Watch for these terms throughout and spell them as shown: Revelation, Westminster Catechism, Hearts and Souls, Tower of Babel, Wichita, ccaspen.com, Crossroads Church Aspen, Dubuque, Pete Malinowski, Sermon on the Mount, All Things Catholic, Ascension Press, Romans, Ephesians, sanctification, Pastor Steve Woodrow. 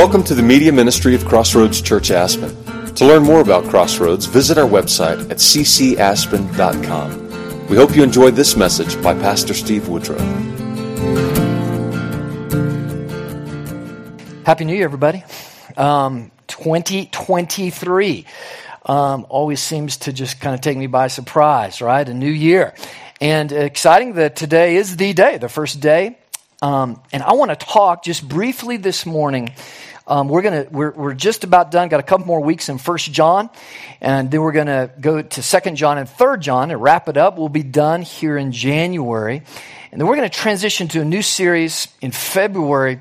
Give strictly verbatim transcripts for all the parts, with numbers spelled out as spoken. Welcome to the media ministry of Crossroads Church Aspen. To learn more about Crossroads, visit our website at c c aspen dot com. We hope you enjoyed this message by Pastor Steve Woodrow. Happy New Year, everybody. Um, twenty twenty-three um, always seems to just kind of take me by surprise, right? A new year. And exciting that today is the day, the first day. Um, and I want to talk just briefly this morning. Um, we're gonna we're we're just about done. Got a couple more weeks in First John, and then we're gonna go to Second John and Third John and wrap it up. We'll be done here in January, and then we're gonna transition to a new series in February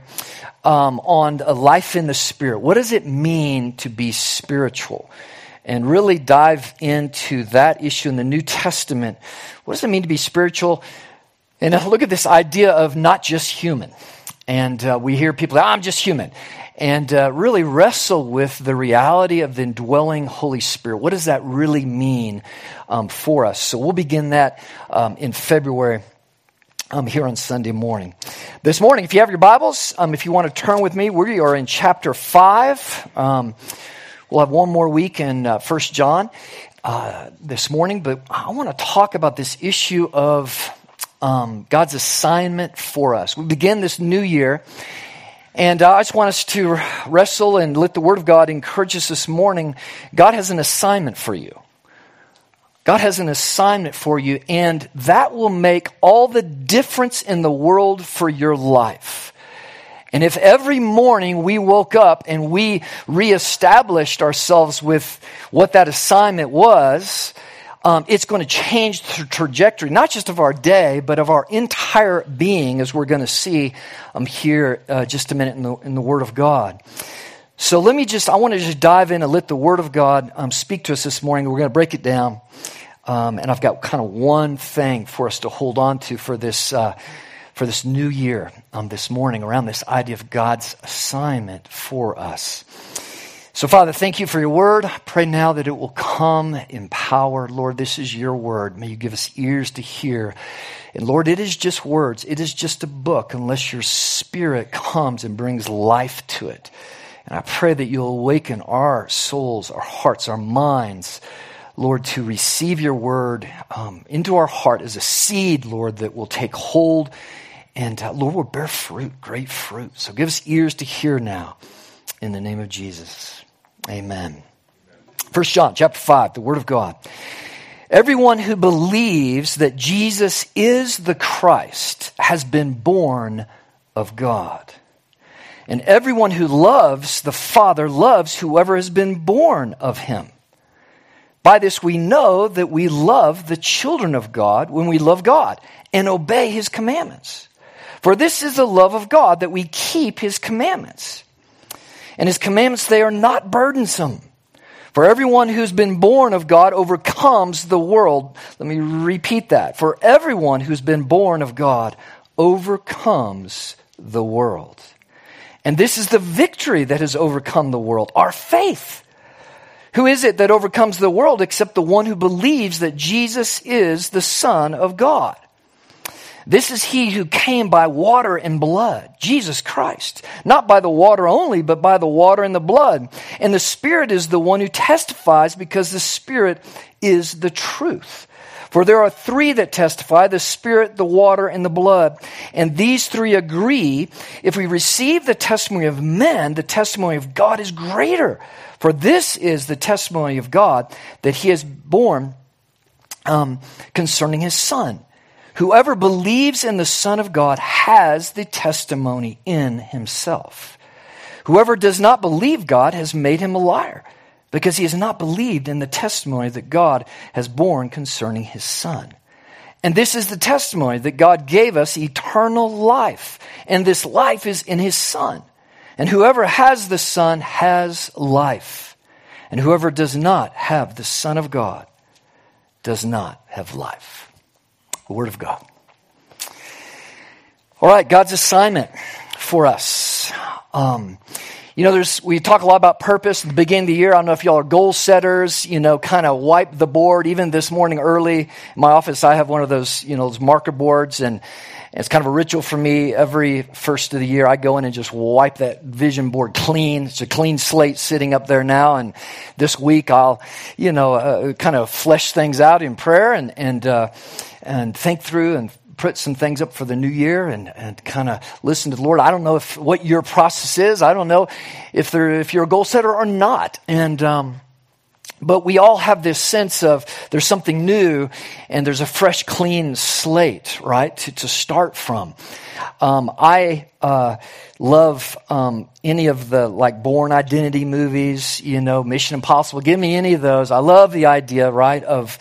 um, on a life in the Spirit. What does it mean to be spiritual? And really dive into that issue in the New Testament. What does it mean to be spiritual? And look at this idea of not just human. And uh, we hear people, oh, I'm just human. And uh, really wrestle with the reality of the indwelling Holy Spirit. What does that really mean um, for us? So we'll begin that um, in February um, here on Sunday morning. This morning, if you have your Bibles, um, if you want to turn with me, we are in chapter five. Um, we'll have one more week in uh, First John uh, this morning. But I want to talk about this issue of... Um, God's assignment for us. We begin this new year, and I just want us to wrestle and let the Word of God encourage us this morning. God has an assignment for you. God has an assignment for you, and that will make all the difference in the world for your life. And if every morning we woke up and we reestablished ourselves with what that assignment was, Um, it's going to change the trajectory, not just of our day, but of our entire being, as we're going to see um, here uh, just a minute in the, in the Word of God. So let me just, I want to just dive in and let the Word of God um, speak to us this morning. We're going to break it down, um, and I've got kind of one thing for us to hold on to for this uh, for this new year um, this morning around this idea of God's assignment for us. So, Father, thank you for your word. I pray now that it will come in power. Lord, this is your word. May you give us ears to hear. And, Lord, it is just words. It is just a book unless your Spirit comes and brings life to it. And I pray that you'll awaken our souls, our hearts, our minds, Lord, to receive your word um, into our heart as a seed, Lord, that will take hold. And, uh, Lord, will bear fruit, great fruit. So give us ears to hear now in the name of Jesus. Amen. First John chapter five, the Word of God. Everyone who believes that Jesus is the Christ has been born of God. And everyone who loves the Father loves whoever has been born of him. By this we know that we love the children of God when we love God and obey his commandments. For this is the love of God, that we keep his commandments. And his commandments, they are not burdensome. For everyone who's been born of God overcomes the world. Let me repeat that. For everyone who's been born of God overcomes the world. And this is the victory that has overcome the world, our faith. Who is it that overcomes the world except the one who believes that Jesus is the Son of God? This is he who came by water and blood, Jesus Christ. Not by the water only, but by the water and the blood. And the Spirit is the one who testifies, because the Spirit is the truth. For there are three that testify, the Spirit, the water, and the blood. And these three agree. If we receive the testimony of men, the testimony of God is greater. For this is the testimony of God, that he has borne um, concerning his Son. Whoever believes in the Son of God has the testimony in himself. Whoever does not believe God has made him a liar, because he has not believed in the testimony that God has borne concerning his Son. And this is the testimony that God gave us eternal life, and this life is in his Son. And whoever has the Son has life, and whoever does not have the Son of God does not have life. The Word of God. All right, God's assignment for us. Um, you know, there's we talk a lot about purpose at the beginning of the year. I don't know if y'all are goal setters, you know, kind of wipe the board. Even this morning early in my office, I have one of those, you know, those marker boards. And It's kind of a ritual for me. Every first of the year, I go in and just wipe that vision board clean. It's a clean slate sitting up there now. And this week, I'll, you know, uh, kind of flesh things out in prayer and and uh, and think through and put some things up for the new year and, and kind of listen to the Lord. I don't know if what your process is. I don't know if there if you're a goal setter or not. And um, but we all have this sense of there's something new and there's a fresh, clean slate, right, to, to start from. Um, I uh, love um, any of the, like, Born Identity movies, you know, Mission Impossible. Give me any of those. I love the idea, right, of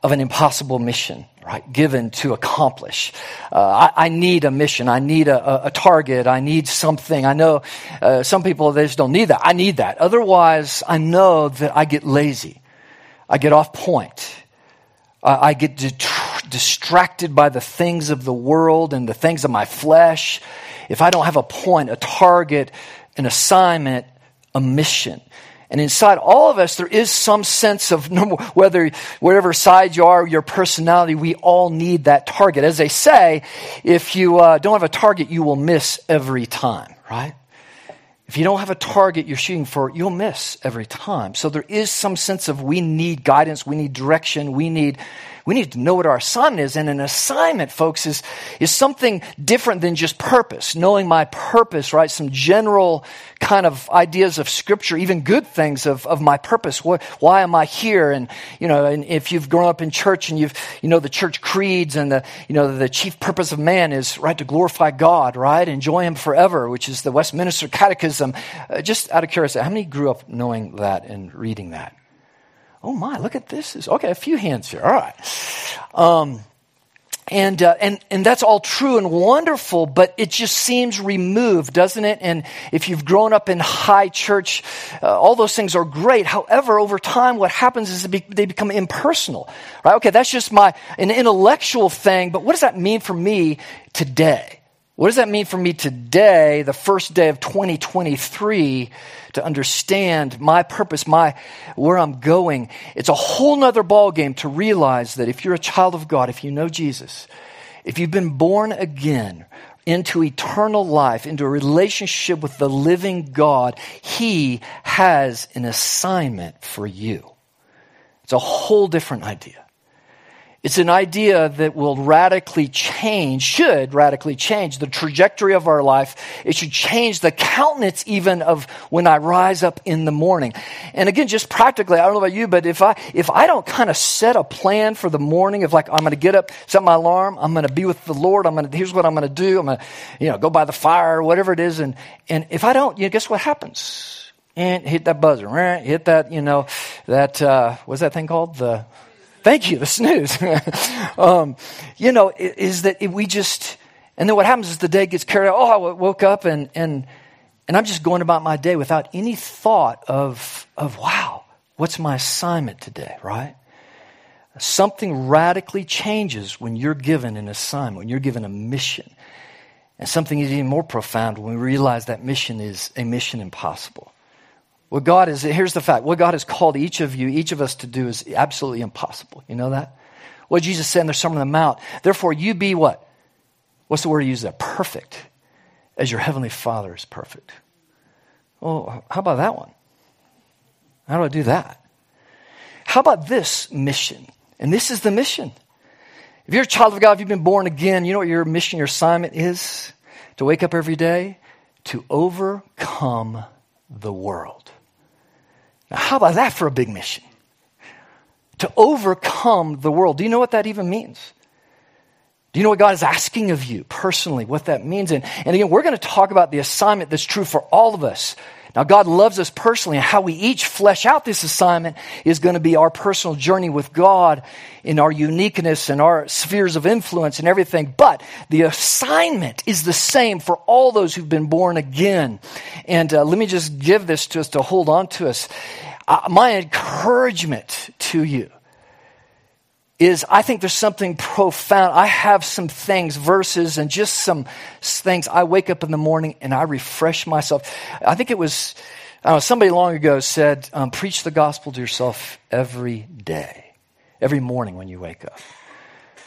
of an impossible mission, right, given to accomplish. Uh, I, I need a mission. I need a, a, a target. I need something. I know uh, some people, they just don't need that. I need that. Otherwise, I know that I get lazy. I get off point. I, I get det- distracted by the things of the world and the things of my flesh. If I don't have a point, a target, an assignment, a mission. And inside all of us, there is some sense of, whether whatever side you are, your personality, we all need that target. As they say, if you uh, don't have a target, you will miss every time, right? If you don't have a target you're shooting for, you'll miss every time. So there is some sense of we need guidance, we need direction, we need we need to know what our assignment is. And an assignment, folks, is, is something different than just purpose, knowing my purpose, right? Some general kind of ideas of Scripture, even good things of, of my purpose. What, why am I here? And, you know, and if you've grown up in church and you've, you know, the church creeds and the, you know, the chief purpose of man is, right, to glorify God, right? Enjoy Him forever, which is the Westminster Catechism. Uh, just out of curiosity, how many grew up knowing that and reading that? Oh my, look at this. Is okay, a few hands here. All right. Um, and, uh, and and that's all true and wonderful, but it just seems removed, doesn't it? And if you've grown up in high church, uh, all those things are great. However, over time, what happens is they become impersonal, right? Okay, that's just my an intellectual thing, but what does that mean for me today? What does that mean for me today, the first day of twenty twenty-three, to understand my purpose, my where I'm going? It's a whole nother ballgame to realize that if you're a child of God, if you know Jesus, if you've been born again into eternal life, into a relationship with the living God, He has an assignment for you. It's a whole different idea. It's an idea that will radically change, should radically change the trajectory of our life. It should change the countenance even of when I rise up in the morning. And again, just practically, I don't know about you, but if I if I don't kind of set a plan for the morning of, like, I'm going to get up, set my alarm, I'm going to be with the Lord, I'm going to, here's what I'm going to do, I'm going to, you know, go by the fire, whatever it is. And, and if I don't, you know, guess what happens? And hit that buzzer, hit that, you know, that, uh, what's that thing called? The... Thank you, the snooze. um, you know, is that we just, and then what happens is the day gets carried out. Oh, I woke up and and and I'm just going about my day without any thought of of wow, what's my assignment today, right? Something radically changes when you're given an assignment, when you're given a mission, and something is even more profound when we realize that mission is a mission impossible. What God is, here's the fact, what God has called each of you, each of us to do is absolutely impossible. You know that? What Jesus said in the Sermon on the Mount, therefore you be what? What's the word he used there? Perfect, as your heavenly Father is perfect. Well, how about that one? How do I do that? How about this mission? And this is the mission. If you're a child of God, if you've been born again, you know what your mission, your assignment is? To wake up every day, to overcome the world. Now, how about that for a big mission? To overcome the world. Do you know what that even means? Do you know what God is asking of you personally, what that means? And, and again, we're going to talk about the assignment that's true for all of us. Now, God loves us personally, and how we each flesh out this assignment is going to be our personal journey with God in our uniqueness and our spheres of influence and everything. But the assignment is the same for all those who've been born again. And uh, let me just give this to us to hold on to us. Uh, my encouragement to you is I think there's something profound. I have some things, verses, and just some things. I wake up in the morning and I refresh myself. I think it was, I don't know, somebody long ago said, um, preach the gospel to yourself every day, every morning when you wake up.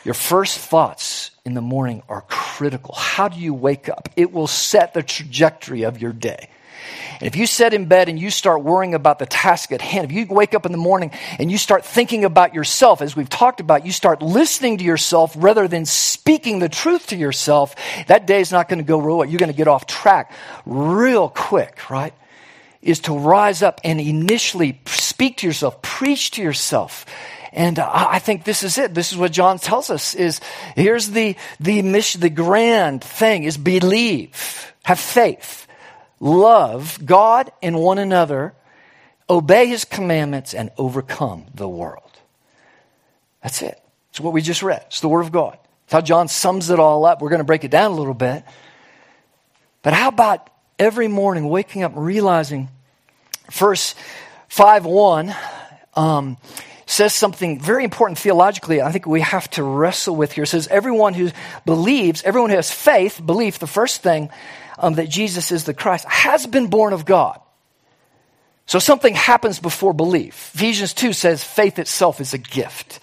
Your first thoughts in the morning are critical. How do you wake up? It will set the trajectory of your day. And if you sit in bed and you start worrying about the task at hand, if you wake up in the morning and you start thinking about yourself, as we've talked about, you start listening to yourself rather than speaking the truth to yourself, that day is not going to go real well. You're going to get off track real quick, right? Is to rise up and initially speak to yourself, preach to yourself. And I think this is it. This is what John tells us is, here's the, the mission, the grand thing is believe, have faith, love God and one another, obey his commandments, and overcome the world. That's it. It's what we just read. It's the word of God. It's how John sums it all up. We're going to break it down a little bit. But how about every morning waking up and realizing verse five one, um, says something very important theologically I think we have to wrestle with here. It says everyone who believes, everyone who has faith, belief, the first thing, um, that Jesus is the Christ, has been born of God. So something happens before belief. Ephesians two says faith itself is a gift.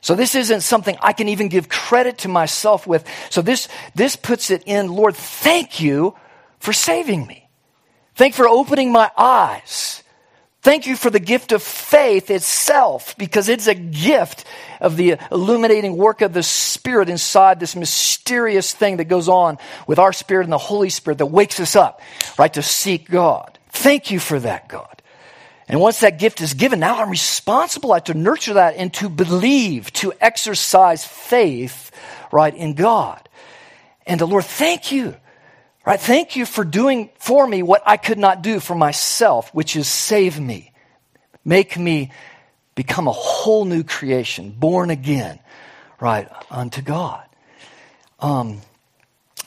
So this isn't something I can even give credit to myself with. So this, this puts it in, Lord, thank you for saving me. Thank you for opening my eyes. Thank you for the gift of faith itself, because it's a gift of the illuminating work of the Spirit inside this mysterious thing that goes on with our spirit and the Holy Spirit that wakes us up, right, to seek God. Thank you for that, God. And once that gift is given, now I'm responsible. I have to nurture that and to believe, to exercise faith, right, in God. And the Lord, thank you. Right, thank you for doing for me what I could not do for myself, which is save me, make me become a whole new creation, born again, right, unto God. Um,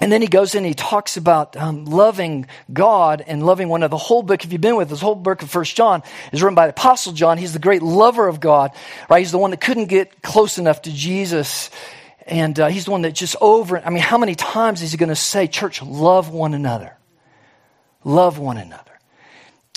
and then he goes in and he talks about um, loving God and loving one another. The whole book, if you've been with this whole book of First John, is written by the Apostle John. He's the great lover of God, right? He's the one that couldn't get close enough to Jesus. And uh, he's the one that just over, I mean, how many times is he going to say, church, love one another. Love one another.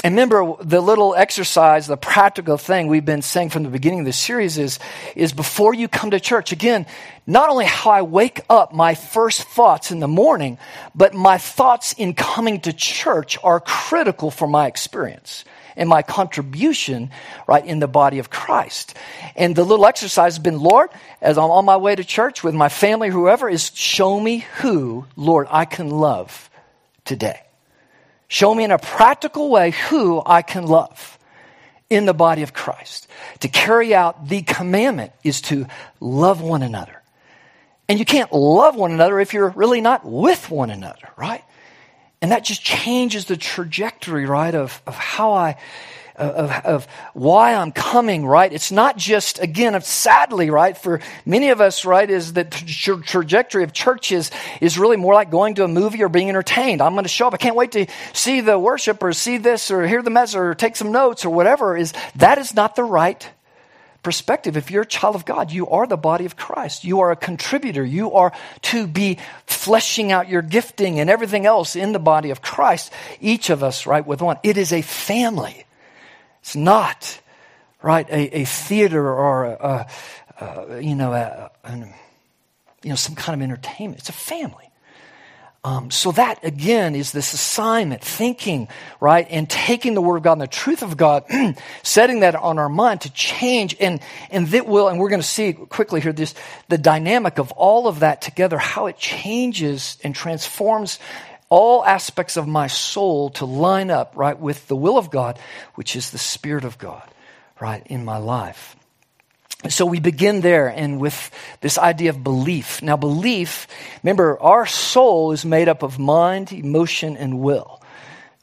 And remember, the little exercise, the practical thing we've been saying from the beginning of this series is, is before you come to church, again, not only how I wake up, my first thoughts in the morning, but my thoughts in coming to church are critical for my experience and my contribution, right, in the body of Christ. And the little exercise has been, Lord, as I'm on my way to church with my family, whoever, is show me who, Lord, I can love today. Show me in a practical way who I can love in the body of Christ. To carry out the commandment is to love one another. And you can't love one another if you're really not with one another, right? And that just changes the trajectory, right, of, of how I, of, of why I'm coming, right? It's not just, again, sadly, right, for many of us, right, is that the trajectory of church is, is really more like going to a movie or being entertained. I'm going to show up. I can't wait to see the worship or see this or hear the message or take some notes or whatever. Is that is not the right perspective. If you're a child of God, you are the body of Christ. You are a contributor. You are to be fleshing out your gifting and everything else in the body of Christ. Each of us, right, with one. It is a family. It's not, right, a, a theater or a, a, a you know, a, a, you know, some kind of entertainment. It's a family. Um, so that, again, is this assignment, thinking, right, and taking the Word of God and the truth of God, setting that on our mind to change, and and that will, and we're going to see quickly here, this the dynamic of all of that together, how it changes and transforms all aspects of my soul to line up, right, with the will of God, which is the Spirit of God, right, in my life. So we begin there and with this idea of belief. Now belief, remember, our soul is made up of mind, emotion, and will.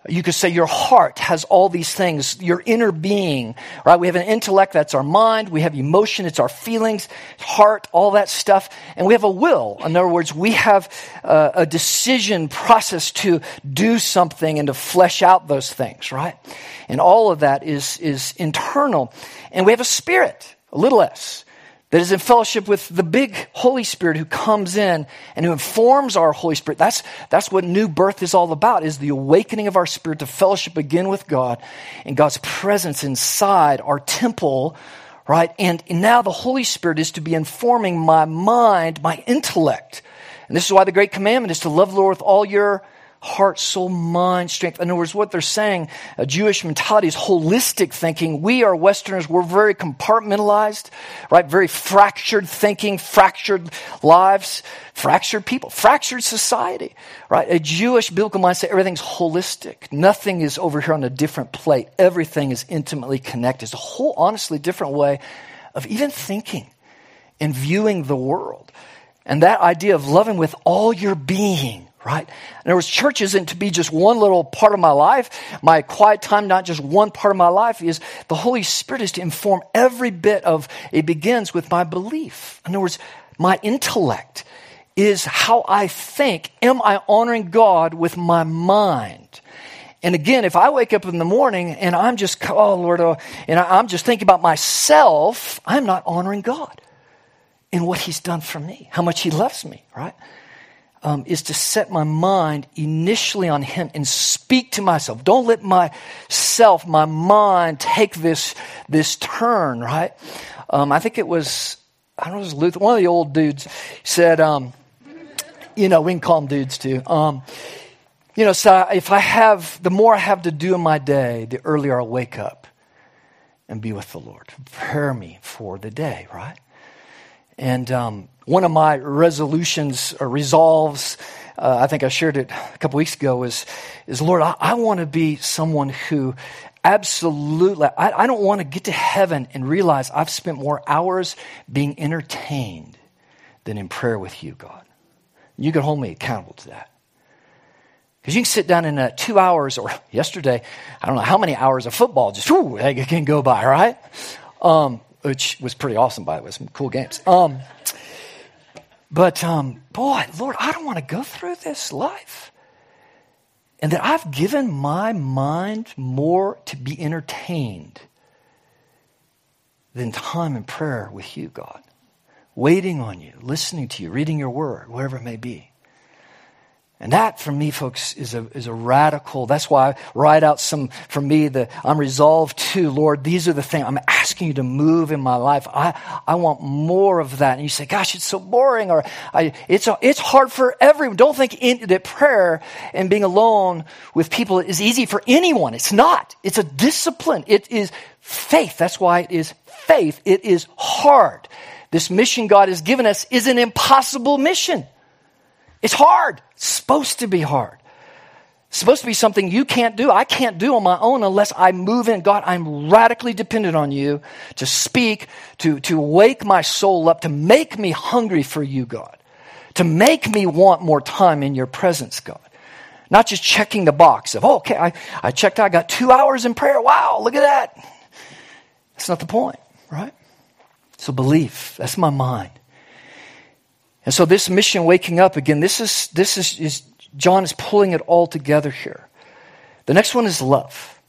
You could say your heart has all these things, your inner being, right? We have an intellect, that's our mind. We have emotion, it's our feelings, heart, all that stuff. And we have a will. In other words, we have uh, a decision process to do something and to flesh out those things, right? And all of that is, is internal. And we have a spirit. A little s, that is in fellowship with the big Holy Spirit who comes in and who informs our Holy Spirit. That's, that's what new birth is all about, is the awakening of our spirit to fellowship again with God and God's presence inside our temple, right? And now the Holy Spirit is to be informing my mind, my intellect. And this is why the great commandment is to love the Lord with all your heart, soul, mind, strength. In other words, what they're saying, a Jewish mentality is holistic thinking. We are Westerners, we're very compartmentalized, right? Very fractured thinking, fractured lives, fractured people, fractured society, right? A Jewish biblical mindset, everything's holistic. Nothing is over here on a different plate. Everything is intimately connected. It's a whole, honestly, different way of even thinking and viewing the world. And that idea of loving with all your being, right? In other words, church isn't to be just one little part of my life, my quiet time, not just one part of my life. Is the Holy Spirit is to inform every bit of, it begins with my belief. In other words, my intellect is how I think. Am I honoring God with my mind? And again, if I wake up in the morning and I'm just, oh Lord, oh, and I'm just thinking about myself, I'm not honoring God in what he's done for me, how much he loves me, right? Um, is to set my mind initially on him and speak to myself. Don't let myself, my mind, take this this turn, right? Um, I think it was, I don't know, it was Luther, one of the old dudes said, um, you know, we can call them dudes too. Um, you know, so if I have, the more I have to do in my day, the earlier I'll wake up and be with the Lord. Prepare me for the day, right? And um, one of my resolutions or resolves, uh, I think I shared it a couple weeks ago, is, is Lord, I, I want to be someone who absolutely, I, I don't want to get to heaven and realize I've spent more hours being entertained than in prayer with you, God. You can hold me accountable to that. Because you can sit down in uh, two hours, or yesterday, I don't know how many hours of football, just, whoo, it can go by, right? Um Which was pretty awesome, by the way. Some cool games. Um, but, um, boy, Lord, I don't want to go through this life. And that I've given my mind more to be entertained than time in prayer with you, God. Waiting on you, listening to you, reading your word, whatever it may be. And that, for me, folks, is a is a radical. That's why I write out some, for me, the I'm resolved to, Lord, these are the things I'm asking you to move in my life. I, I want more of that. And you say, gosh, it's so boring. Or I, it's a, it's hard for everyone. Don't think in, that prayer and being alone with people is easy for anyone. It's not. It's a discipline. It is faith. That's why it is faith. It is hard. This mission God has given us is an impossible mission. It's hard. It's supposed to be hard. It's supposed to be something you can't do. I can't do on my own unless I move in. God, I'm radically dependent on you to speak, to, to wake my soul up, to make me hungry for you, God, to make me want more time in your presence, God. Not just checking the box of, oh, okay, I, I checked out. I got two hours in prayer. Wow, look at that. That's not the point, right? So belief, that's my mind. And so this mission, waking up again, this is this is, is John is pulling it all together here. The next one is love.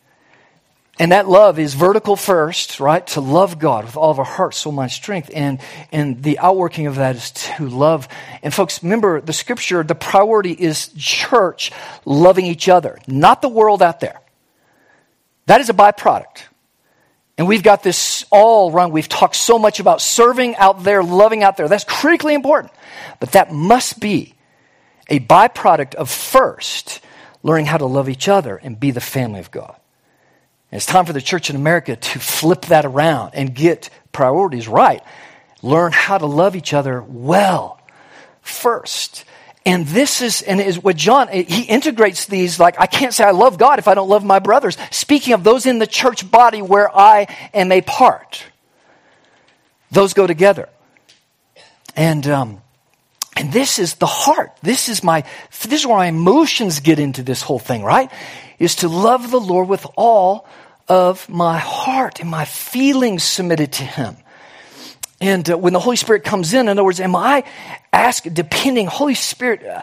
And that love is vertical first, right? To love God with all of our heart, soul, mind, strength. And, and the outworking of that is to love. And folks, remember the scripture, the priority is church loving each other, not the world out there. That is a byproduct. And we've got this all wrong. We've talked so much about serving out there, loving out there. That's critically important. But that must be a byproduct of first learning how to love each other and be the family of God. And it's time for the church in America to flip that around and get priorities right. Learn how to love each other well first. And this is, and is what John, he integrates these, like, I can't say I love God if I don't love my brothers. Speaking of those in the church body where I am a part. Those go together. And um, and this is the heart. This is my, this is where my emotions get into this whole thing, right? Is to love the Lord with all of my heart and my feelings submitted to him. And uh, when the Holy Spirit comes in, in other words, am I asking, depending, Holy Spirit, uh,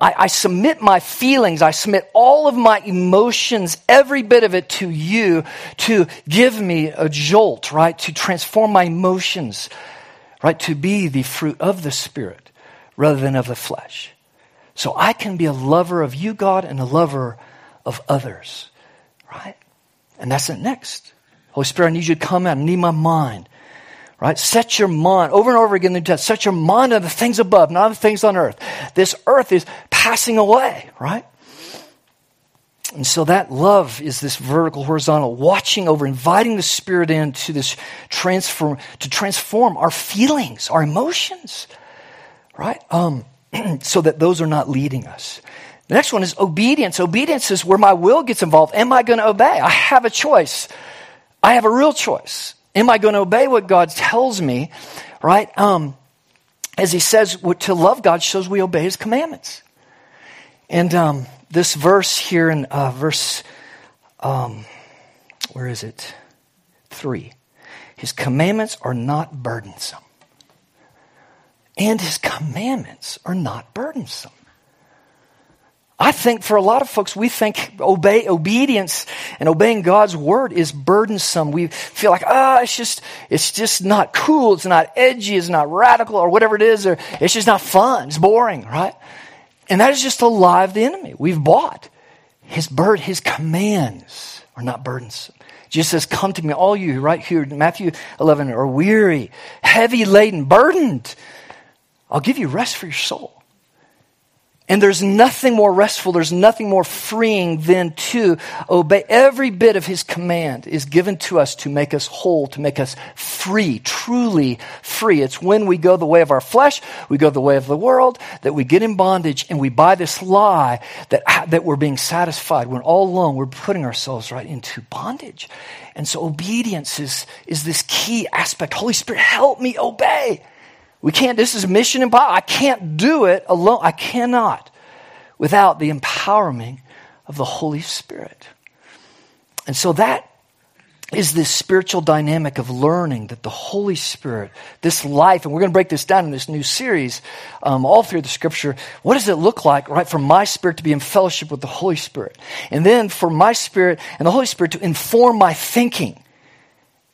I, I submit my feelings, I submit all of my emotions, every bit of it to you to give me a jolt, right? To transform my emotions, right? To be the fruit of the Spirit rather than of the flesh. So I can be a lover of you, God, and a lover of others, right? And that's it next. Holy Spirit, I need you to come out. I need my mind. Right? Set your mind, over and over again in the New Testament, set your mind on the things above, not on the things on earth. This earth is passing away, right? And so that love is this vertical, horizontal, watching over, inviting the Spirit in to, this transform, to transform our feelings, our emotions, right? Um, so that those are not leading us. The next one is obedience. Obedience is where my will gets involved. Am I going to obey? I have a choice. I have a real choice. Am I going to obey what God tells me, right? Um, as he says, to love God shows we obey his commandments. And um, this verse here in uh, verse, um, where is it? Three. His commandments are not burdensome. And his commandments are not burdensome. I think for a lot of folks, we think obey, obedience and obeying God's word is burdensome. We feel like, ah, oh, it's just it's just not cool. It's not edgy. It's not radical or whatever it is. Or it's just not fun. It's boring, right? And that is just a lie of the enemy. We've bought his bird. His commands are not burdensome. Jesus says, come to me, all you right here, Matthew eleven, are weary, heavy laden, burdened. I'll give you rest for your soul. And there's nothing more restful, there's nothing more freeing than to obey. Every bit of his command is given to us to make us whole, to make us free, truly free. It's when we go the way of our flesh, we go the way of the world, that we get in bondage and we buy this lie that, that we're being satisfied when all along we're putting ourselves right into bondage. And so obedience is, is this key aspect. Holy Spirit, help me obey. We can't, this is mission impossible. I can't do it alone. I cannot without the empowerment of the Holy Spirit. And so that is this spiritual dynamic of learning that the Holy Spirit, this life, and we're going to break this down in this new series um, all through the Scripture. What does it look like, right, for my spirit to be in fellowship with the Holy Spirit? And then for my spirit and the Holy Spirit to inform my thinking,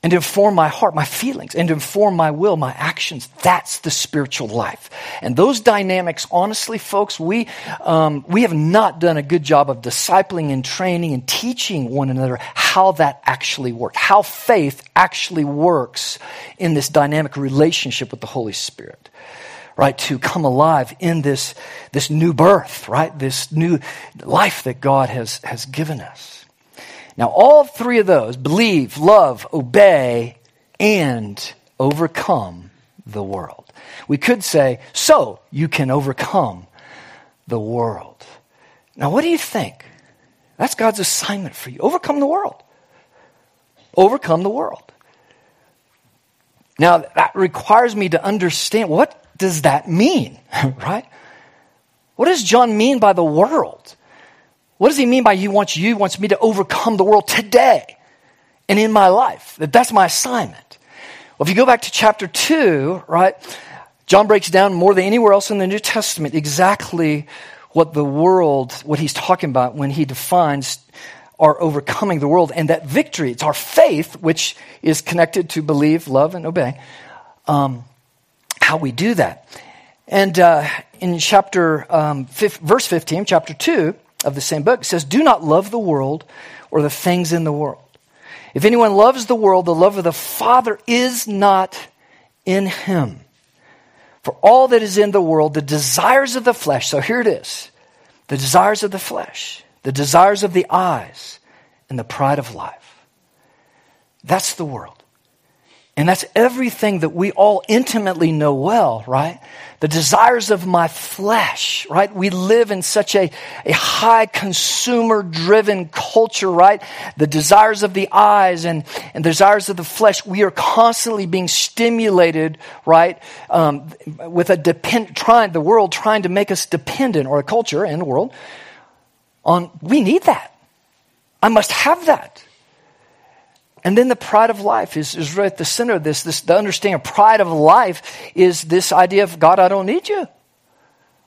and inform my heart, my feelings, and inform my will, my actions. That's the spiritual life. And those dynamics, honestly, folks, we um, we have not done a good job of discipling and training and teaching one another how that actually works, how faith actually works in this dynamic relationship with the Holy Spirit, right? To come alive in this, this new birth, right? This new life that God has, has given us. Now, all three of those, believe, love, obey, and overcome the world. We could say, so you can overcome the world. Now, what do you think? That's God's assignment for you. Overcome the world. Overcome the world. Now, that requires me to understand, what does that mean, right? What does John mean by the world? What does he mean by he wants you, wants me to overcome the world today and in my life? That that's my assignment. Well, if you go back to chapter two, right, John breaks down more than anywhere else in the New Testament exactly what the world, what he's talking about when he defines our overcoming the world and that victory. It's our faith, which is connected to believe, love, and obey, um, how we do that. And uh, in chapter um, fifth, verse fifteen, chapter two, of the same book, it says, do not love the world or the things in the world. If anyone loves the world, the love of the Father is not in him. For all that is in the world, the desires of the flesh, so here it is, the desires of the flesh, the desires of the eyes, and the pride of life. That's the world. And that's everything that we all intimately know well, right? The desires of my flesh, right? We live in such a, a high consumer-driven culture, right? The desires of the eyes and, and desires of the flesh, we are constantly being stimulated, right? Um, with a depend, trying, the world trying to make us dependent, or a culture and a world, on we need that. I must have that. And then the pride of life is, is right at the center of this. This, the understanding of pride of life is this idea of, God, I don't need you.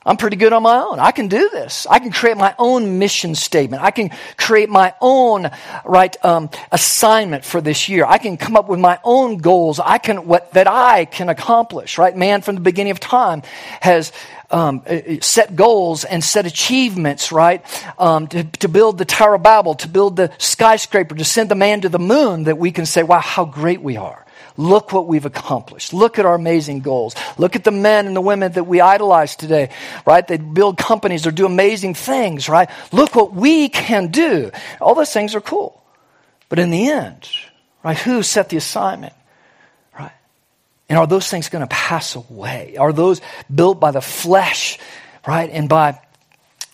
I'm pretty good on my own. I can do this. I can create my own mission statement. I can create my own right um, assignment for this year. I can come up with my own goals. I can what that I can accomplish. Right, man, from the beginning of time has um, set goals and set achievements. Right, um, to, to build the Tower of Babel, to build the skyscraper, to send the man to the moon. That we can say, "Wow, how great we are!" Look what we've accomplished. Look at our amazing goals. Look at the men and the women that we idolize today, right? They build companies or do amazing things, right? Look what we can do. All those things are cool. But in the end, right, who set the assignment, right? And are those things going to pass away? Are those built by the flesh, right, and by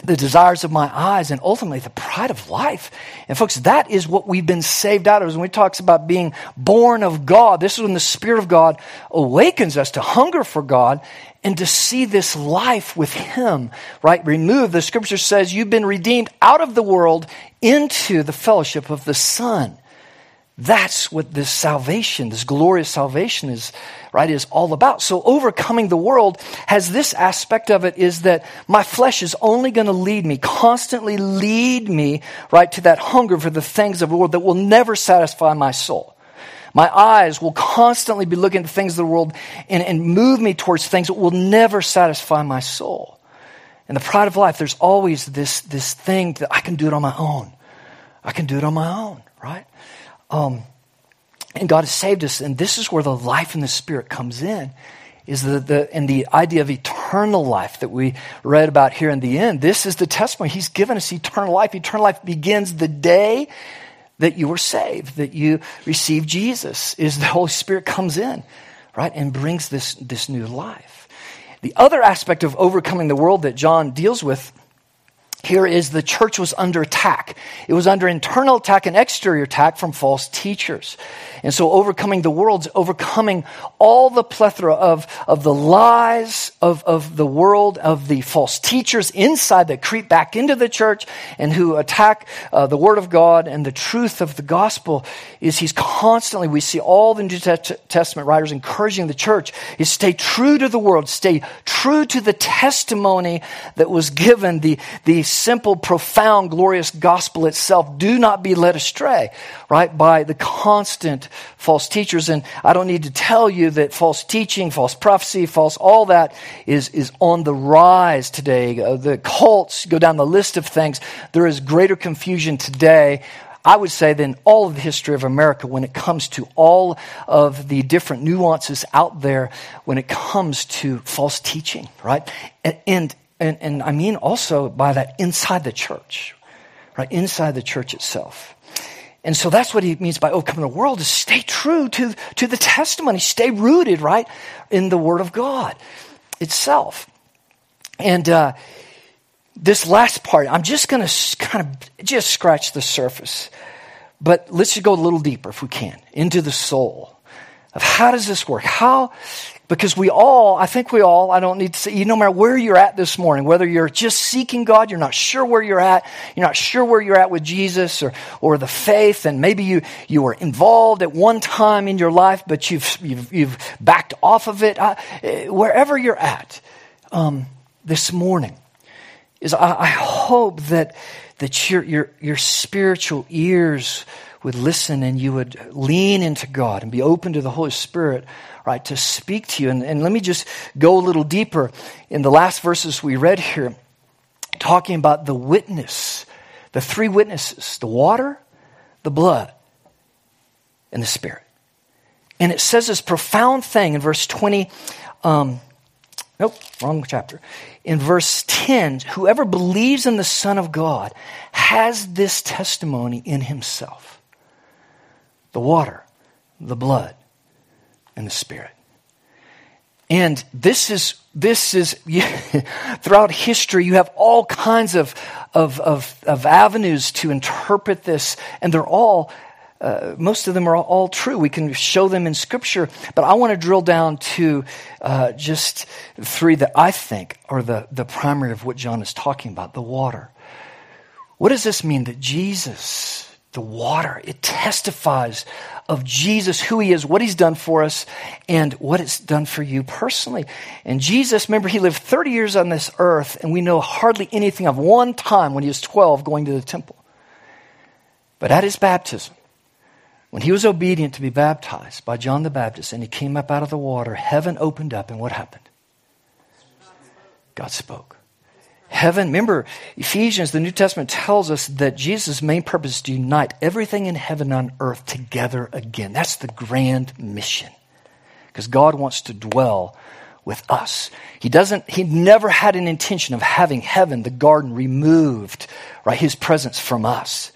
the desires of my eyes, and ultimately the pride of life? And folks, that is what we've been saved out of. When he talks about being born of God, this is when the Spirit of God awakens us to hunger for God and to see this life with Him, right? Remove, the Scripture says, you've been redeemed out of the world into the fellowship of the Son. That's what this salvation, this glorious salvation is, right, is all about. So overcoming the world has this aspect of it, is that my flesh is only going to lead me, constantly lead me, right, to that hunger for the things of the world that will never satisfy my soul. My eyes will constantly be looking at the things of the world and, and move me towards things that will never satisfy my soul. And the pride of life, there's always this, this thing that I can do it on my own. I can do it on my own, right? Um, and God has saved us, and this is where the life in the Spirit comes in, is the, the and the idea of eternal life that we read about here in the end. This is the testimony. He's given us eternal life. Eternal life begins the day that you were saved, that you received Jesus, is the Holy Spirit comes in, right, and brings this, this new life. The other aspect of overcoming the world that John deals with here is the church was under attack. It was under internal attack and exterior attack from false teachers. And so overcoming the world's overcoming all the plethora of, of the lies of, of the world, of the false teachers inside that creep back into the church and who attack uh, the Word of God and the truth of the gospel. Is he's constantly, we see all the New Testament writers encouraging the church is stay true to the world, stay true to the testimony that was given, the, the simple, profound, glorious gospel itself. Do not be led astray, right, by the constant false teachers. And I don't need to tell you that false teaching, false prophecy, false all that is, is on the rise today. Uh, the cults, go down the list of things. There is greater confusion today, I would say, than all of the history of America when it comes to all of the different nuances out there when it comes to false teaching, right? And, and And, and I mean also by that inside the church, right? Inside the church itself. And so that's what he means by overcoming the world, is stay true to, to the testimony. Stay rooted, right, in the Word of God itself. And uh, this last part, I'm just going to kind of just scratch the surface. But let's just go a little deeper, if we can, into the soul of how does this work? How... Because we all, I think we all, I don't need to say, you know, no matter where you're at this morning, whether you're just seeking God, you're not sure where you're at, you're not sure where you're at with Jesus or or the faith, and maybe you you were involved at one time in your life, but you've you've, you've backed off of it. I, wherever you're at um, this morning, is I, I hope that that your your your spiritual ears would listen and you would lean into God and be open to the Holy Spirit, right, to speak to you. And, and let me just go a little deeper in the last verses we read here, talking about the witness, the three witnesses, the water, the blood, and the Spirit. And it says this profound thing in verse twenty, um, nope, wrong chapter. In verse ten, whoever believes in the Son of God has this testimony in himself. The water, the blood, and the Spirit. And this is, this is throughout history, you have all kinds of, of, of, of avenues to interpret this, and they're all, uh, most of them are all, all true. We can show them in Scripture, but I want to drill down to uh, just three that I think are the, the primary of what John is talking about, the water. What does this mean that Jesus... The water, it testifies of Jesus, who he is, what he's done for us, and what it's done for you personally. And Jesus, remember, he lived thirty years on this earth, and we know hardly anything of one time when he was twelve going to the temple. But at his baptism, when he was obedient to be baptized by John the Baptist, and he came up out of the water, heaven opened up, and what happened? God spoke. heaven. Remember, Ephesians, the New Testament tells us that Jesus' main purpose is to unite everything in heaven and on earth together again. That's the grand mission, because God wants to dwell with us. He doesn't, he never had an intention of having heaven, the garden, removed, right, his presence from us.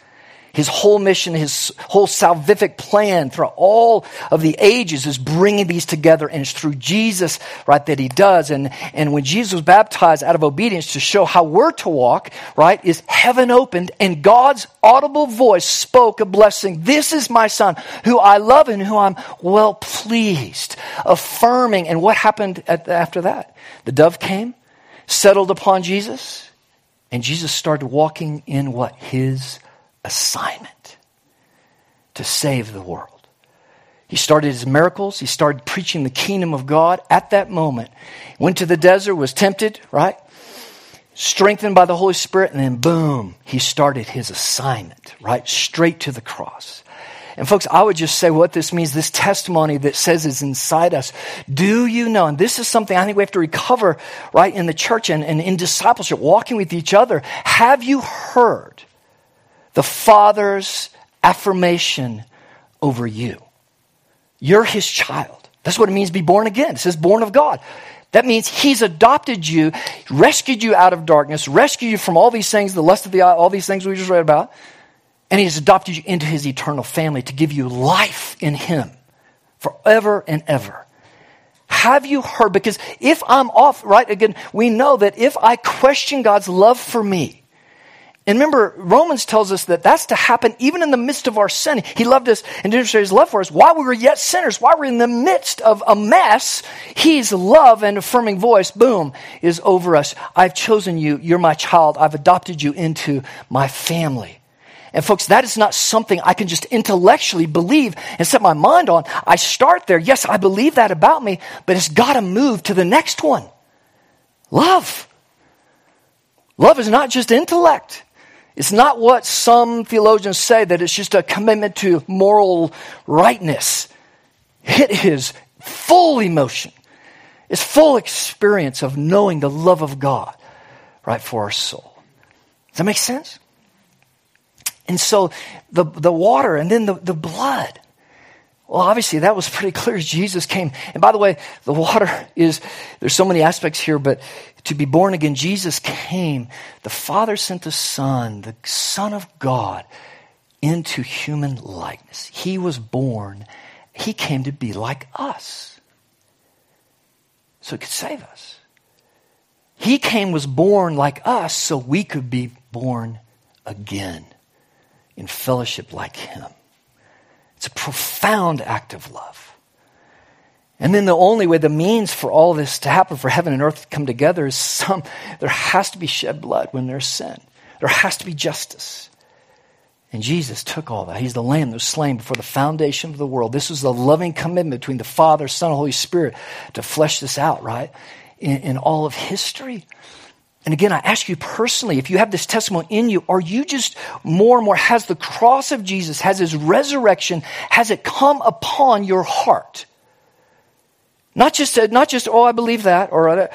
His whole mission, his whole salvific plan throughout all of the ages is bringing these together, and it's through Jesus, right, that he does. And, and when Jesus was baptized out of obedience to show how we're to walk, right, is heaven opened and God's audible voice spoke a blessing. This is my son who I love and who I'm well pleased, affirming. And what happened at, after that? The dove came, settled upon Jesus, and Jesus started walking in what? His assignment to save the world. He started his miracles. He started preaching the kingdom of God at that moment. Went to the desert, was tempted, right? Strengthened by the Holy Spirit, and then boom, he started his assignment, right? Straight to the cross. And folks, I would just say what this means, this testimony that says is inside us. Do you know, and this is something I think we have to recover, right, in the church and, and in discipleship, walking with each other. Have you heard the Father's affirmation over you? You're his child. That's what it means to be born again. It says born of God. That means he's adopted you, rescued you out of darkness, rescued you from all these things, the lust of the eye, all these things we just read about. And he's adopted you into his eternal family to give you life in him forever and ever. Have you heard? Because if I'm off, right, again, we know that if I question God's love for me, and remember, Romans tells us that that's to happen even in the midst of our sin. He loved us and demonstrated his love for us while we were yet sinners, while we were in the midst of a mess. His love and affirming voice, boom, is over us. I've chosen you. You're my child. I've adopted you into my family. And folks, that is not something I can just intellectually believe and set my mind on. I start there. Yes, I believe that about me, but it's got to move to the next one. Love. Love is not just intellect. It's not what some theologians say, that it's just a commitment to moral rightness. It is full emotion. It's full experience of knowing the love of God, right, for our soul. Does that make sense? And so the, the water and then the, the blood. Well, obviously, that was pretty clear as Jesus came. And by the way, the water is, there's so many aspects here, but to be born again, Jesus came. The Father sent the Son, the Son of God, into human likeness. He was born. He came to be like us, so he could save us. He came, was born like us, so we could be born again in fellowship like him. It's a profound act of love. And then the only way, the means for all this to happen, for heaven and earth to come together, is some, there has to be shed blood when there's sin. There has to be justice. And Jesus took all that. He's the lamb that was slain before the foundation of the world. This was the loving commitment between the Father, Son, and Holy Spirit to flesh this out, right, in, in all of history. And again, I ask you personally, if you have this testimony in you, are you just more and more, has the cross of Jesus, has his resurrection, has it come upon your heart? Not just, not just oh, I believe that, or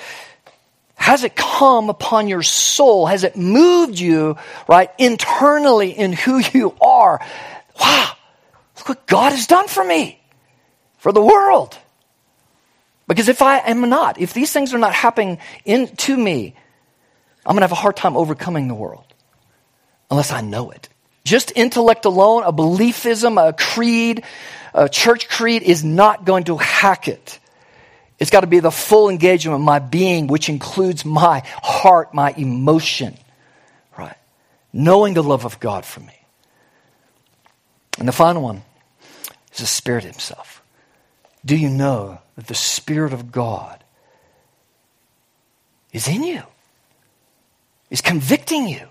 has it come upon your soul? Has it moved you, right, internally in who you are? Wow, look what God has done for me, for the world. Because if I am not, if these things are not happening in, to me, I'm going to have a hard time overcoming the world unless I know it. Just intellect alone, a beliefism, a creed, a church creed is not going to hack it. It's got to be the full engagement of my being, which includes my heart, my emotion, right? Knowing the love of God for me. And the final one is the Spirit himself. Do you know that the Spirit of God is in you? Is convicting you,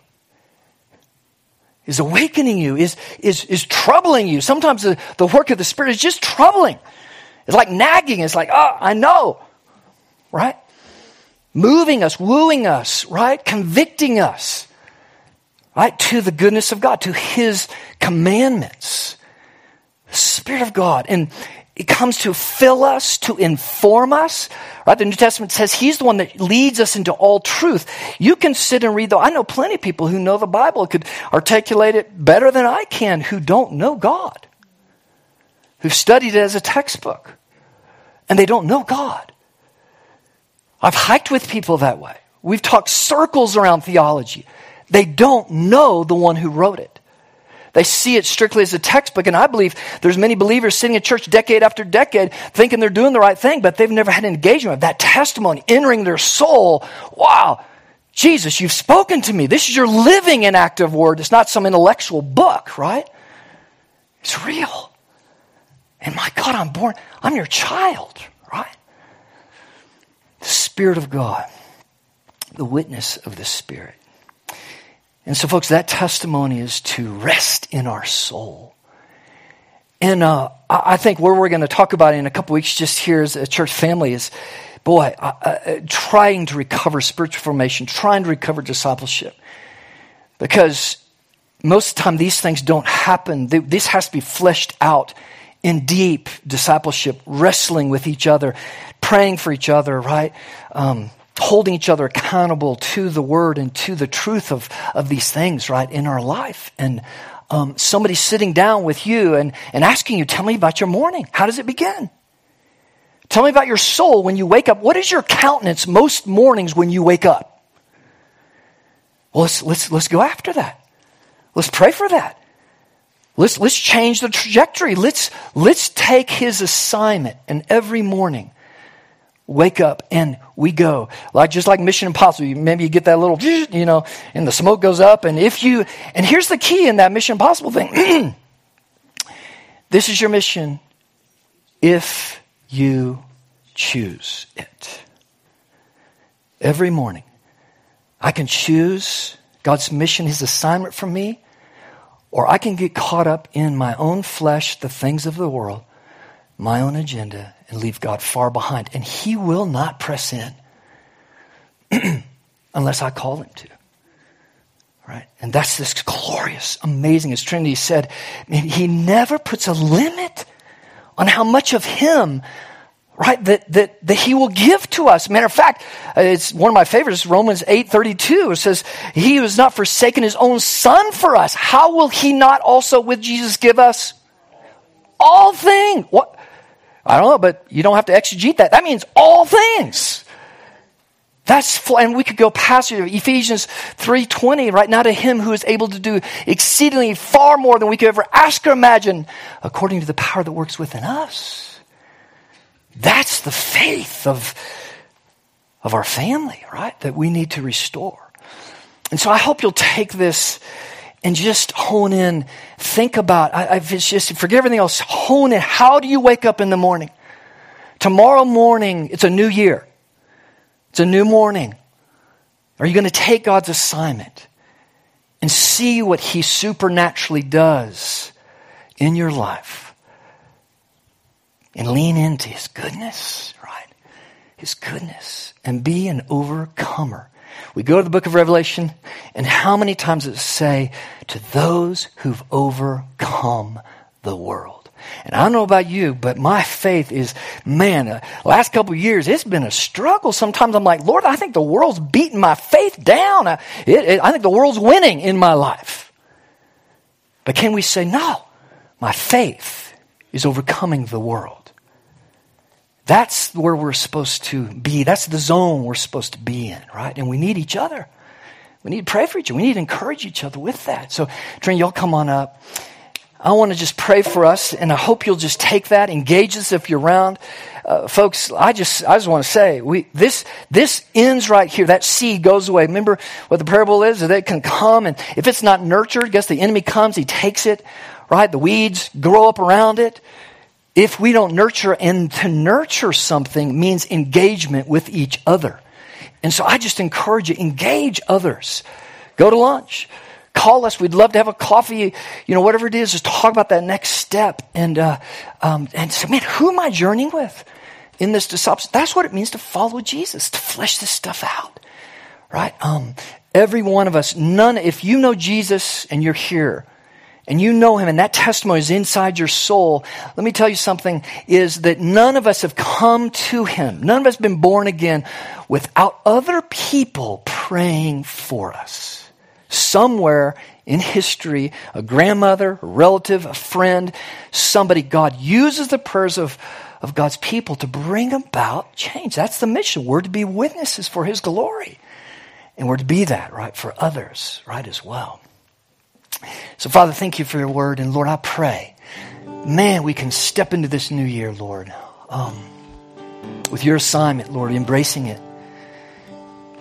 is awakening you, is is is troubling you. Sometimes the, the work of the Spirit is just troubling. It's like nagging. It's like, oh, I know, right? Moving us, wooing us, right? Convicting us, right? To the goodness of God, to his commandments. The Spirit of God. And It comes to fill us, to inform us, right? The New Testament says he's the one that leads us into all truth. You can sit and read, though. I know plenty of people who know the Bible, could articulate it better than I can, who don't know God, who studied it as a textbook, and they don't know God. I've hiked with people that way. We've talked circles around theology. They don't know the one who wrote it. They see it strictly as a textbook, and I believe there's many believers sitting in church decade after decade thinking they're doing the right thing, but they've never had an engagement with that testimony entering their soul. Wow, Jesus, you've spoken to me. This is your living and active word. It's not some intellectual book, right? It's real. And my God, I'm born, I'm your child, right? The Spirit of God, the witness of the Spirit. And so, folks, that testimony is to rest in our soul. And uh, I think where we're going to talk about it in a couple weeks just here as a church family is, boy, uh, uh, trying to recover spiritual formation, trying to recover discipleship. Because most of the time these things don't happen. This has to be fleshed out in deep discipleship, wrestling with each other, praying for each other, right? Um holding each other accountable to the word and to the truth of, of these things, right, in our life. And um, somebody sitting down with you and, and asking you, tell me about your morning. How does it begin? Tell me about your soul when you wake up. What is your countenance most mornings when you wake up? Well, let's, let's, let's go after that. Let's pray for that. Let's, let's change the trajectory. Let's, let's take his assignment and every morning wake up and we go. Like just like Mission Impossible, maybe you get that little, you know, and the smoke goes up. And if you, and here's the key in that Mission Impossible thing. This is your mission if you choose it. Every morning, I can choose God's mission, his assignment for me, or I can get caught up in my own flesh, the things of the world, my own agenda, and leave God far behind. And he will not press in unless I call him to. Right? And that's this glorious, amazing, as Trinity said, he never puts a limit on how much of him, right, that, that, that he will give to us. Matter of fact, it's one of my favorites, Romans eight thirty-two. It says, he who has not forsaken his own son for us, how will he not also with Jesus give us all things? What? I don't know, but you don't have to exegete that. That means all things. That's, and we could go past here. Ephesians three twenty, right now to him who is able to do exceedingly far more than we could ever ask or imagine, according to the power that works within us. That's the faith of, of our family, right? That we need to restore. And so I hope you'll take this and just hone in, think about, I, I've just, forget everything else, hone in. How do you wake up in the morning? Tomorrow morning, it's a new year. It's a new morning. Are you going to take God's assignment and see what he supernaturally does in your life and lean into his goodness, right? His goodness, and be an overcomer. We go to the book of Revelation, and how many times does it say, to those who've overcome the world? And I don't know about you, but my faith is, man, uh, last couple of years, it's been a struggle. Sometimes I'm like, Lord, I think the world's beating my faith down. I, it, it, I think the world's winning in my life. But can we say, no, my faith is overcoming the world? That's where we're supposed to be. That's the zone we're supposed to be in, right? And we need each other. We need to pray for each other. We need to encourage each other with that. So, Trin, y'all come on up. I want to just pray for us, and I hope you'll just take that, engage us if you're around. Uh, folks, I just I just want to say, we this this ends right here. That seed goes away. Remember what the parable is? That it can come, and if it's not nurtured, guess the enemy comes, he takes it, right? The weeds grow up around it. If we don't nurture, and to nurture something means engagement with each other. And so I just encourage you, engage others. Go to lunch. Call us. We'd love to have a coffee. You know, whatever it is, just talk about that next step. And uh, um, and say, man, who am I journeying with in this discipleship? That's what it means to follow Jesus, to flesh this stuff out, right? Um, every one of us, none, if you know Jesus and you're here, and you know him, and that testimony is inside your soul, let me tell you something, is that none of us have come to him. None of us have been born again without other people praying for us. Somewhere in history, a grandmother, a relative, a friend, somebody, God uses the prayers of, of God's people to bring about change. That's the mission. We're to be witnesses for his glory. And we're to be that, right, for others, right, as well. So, Father, thank you for your word. And, Lord, I pray, man, we can step into this new year, Lord, um, with your assignment, Lord, embracing it.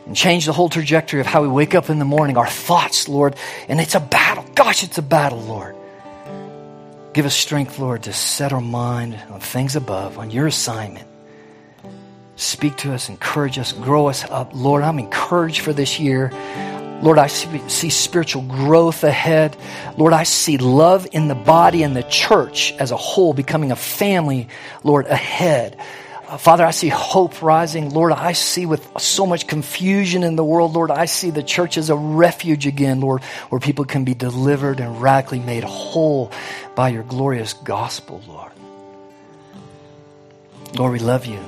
And change the whole trajectory of how we wake up in the morning, our thoughts, Lord. And it's a battle. Gosh, it's a battle, Lord. Give us strength, Lord, to set our mind on things above, on your assignment. Speak to us, encourage us, grow us up. Lord, I'm encouraged for this year. Lord, I see spiritual growth ahead. Lord, I see love in the body and the church as a whole becoming a family, Lord, ahead. Uh, Father, I see hope rising. Lord, I see with so much confusion in the world, Lord, I see the church as a refuge again, Lord, where people can be delivered and radically made whole by your glorious gospel, Lord. Lord, we love you.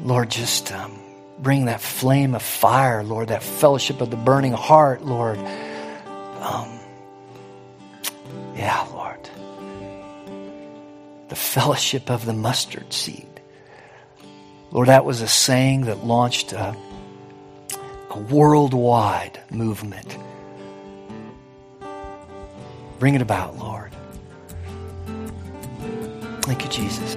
Lord, just um, bring that flame of fire, Lord, that fellowship of the burning heart, Lord. Um, yeah, Lord. The fellowship of the mustard seed. Lord, that was a saying that launched a, a worldwide movement. Bring it about, Lord. Thank you, Jesus.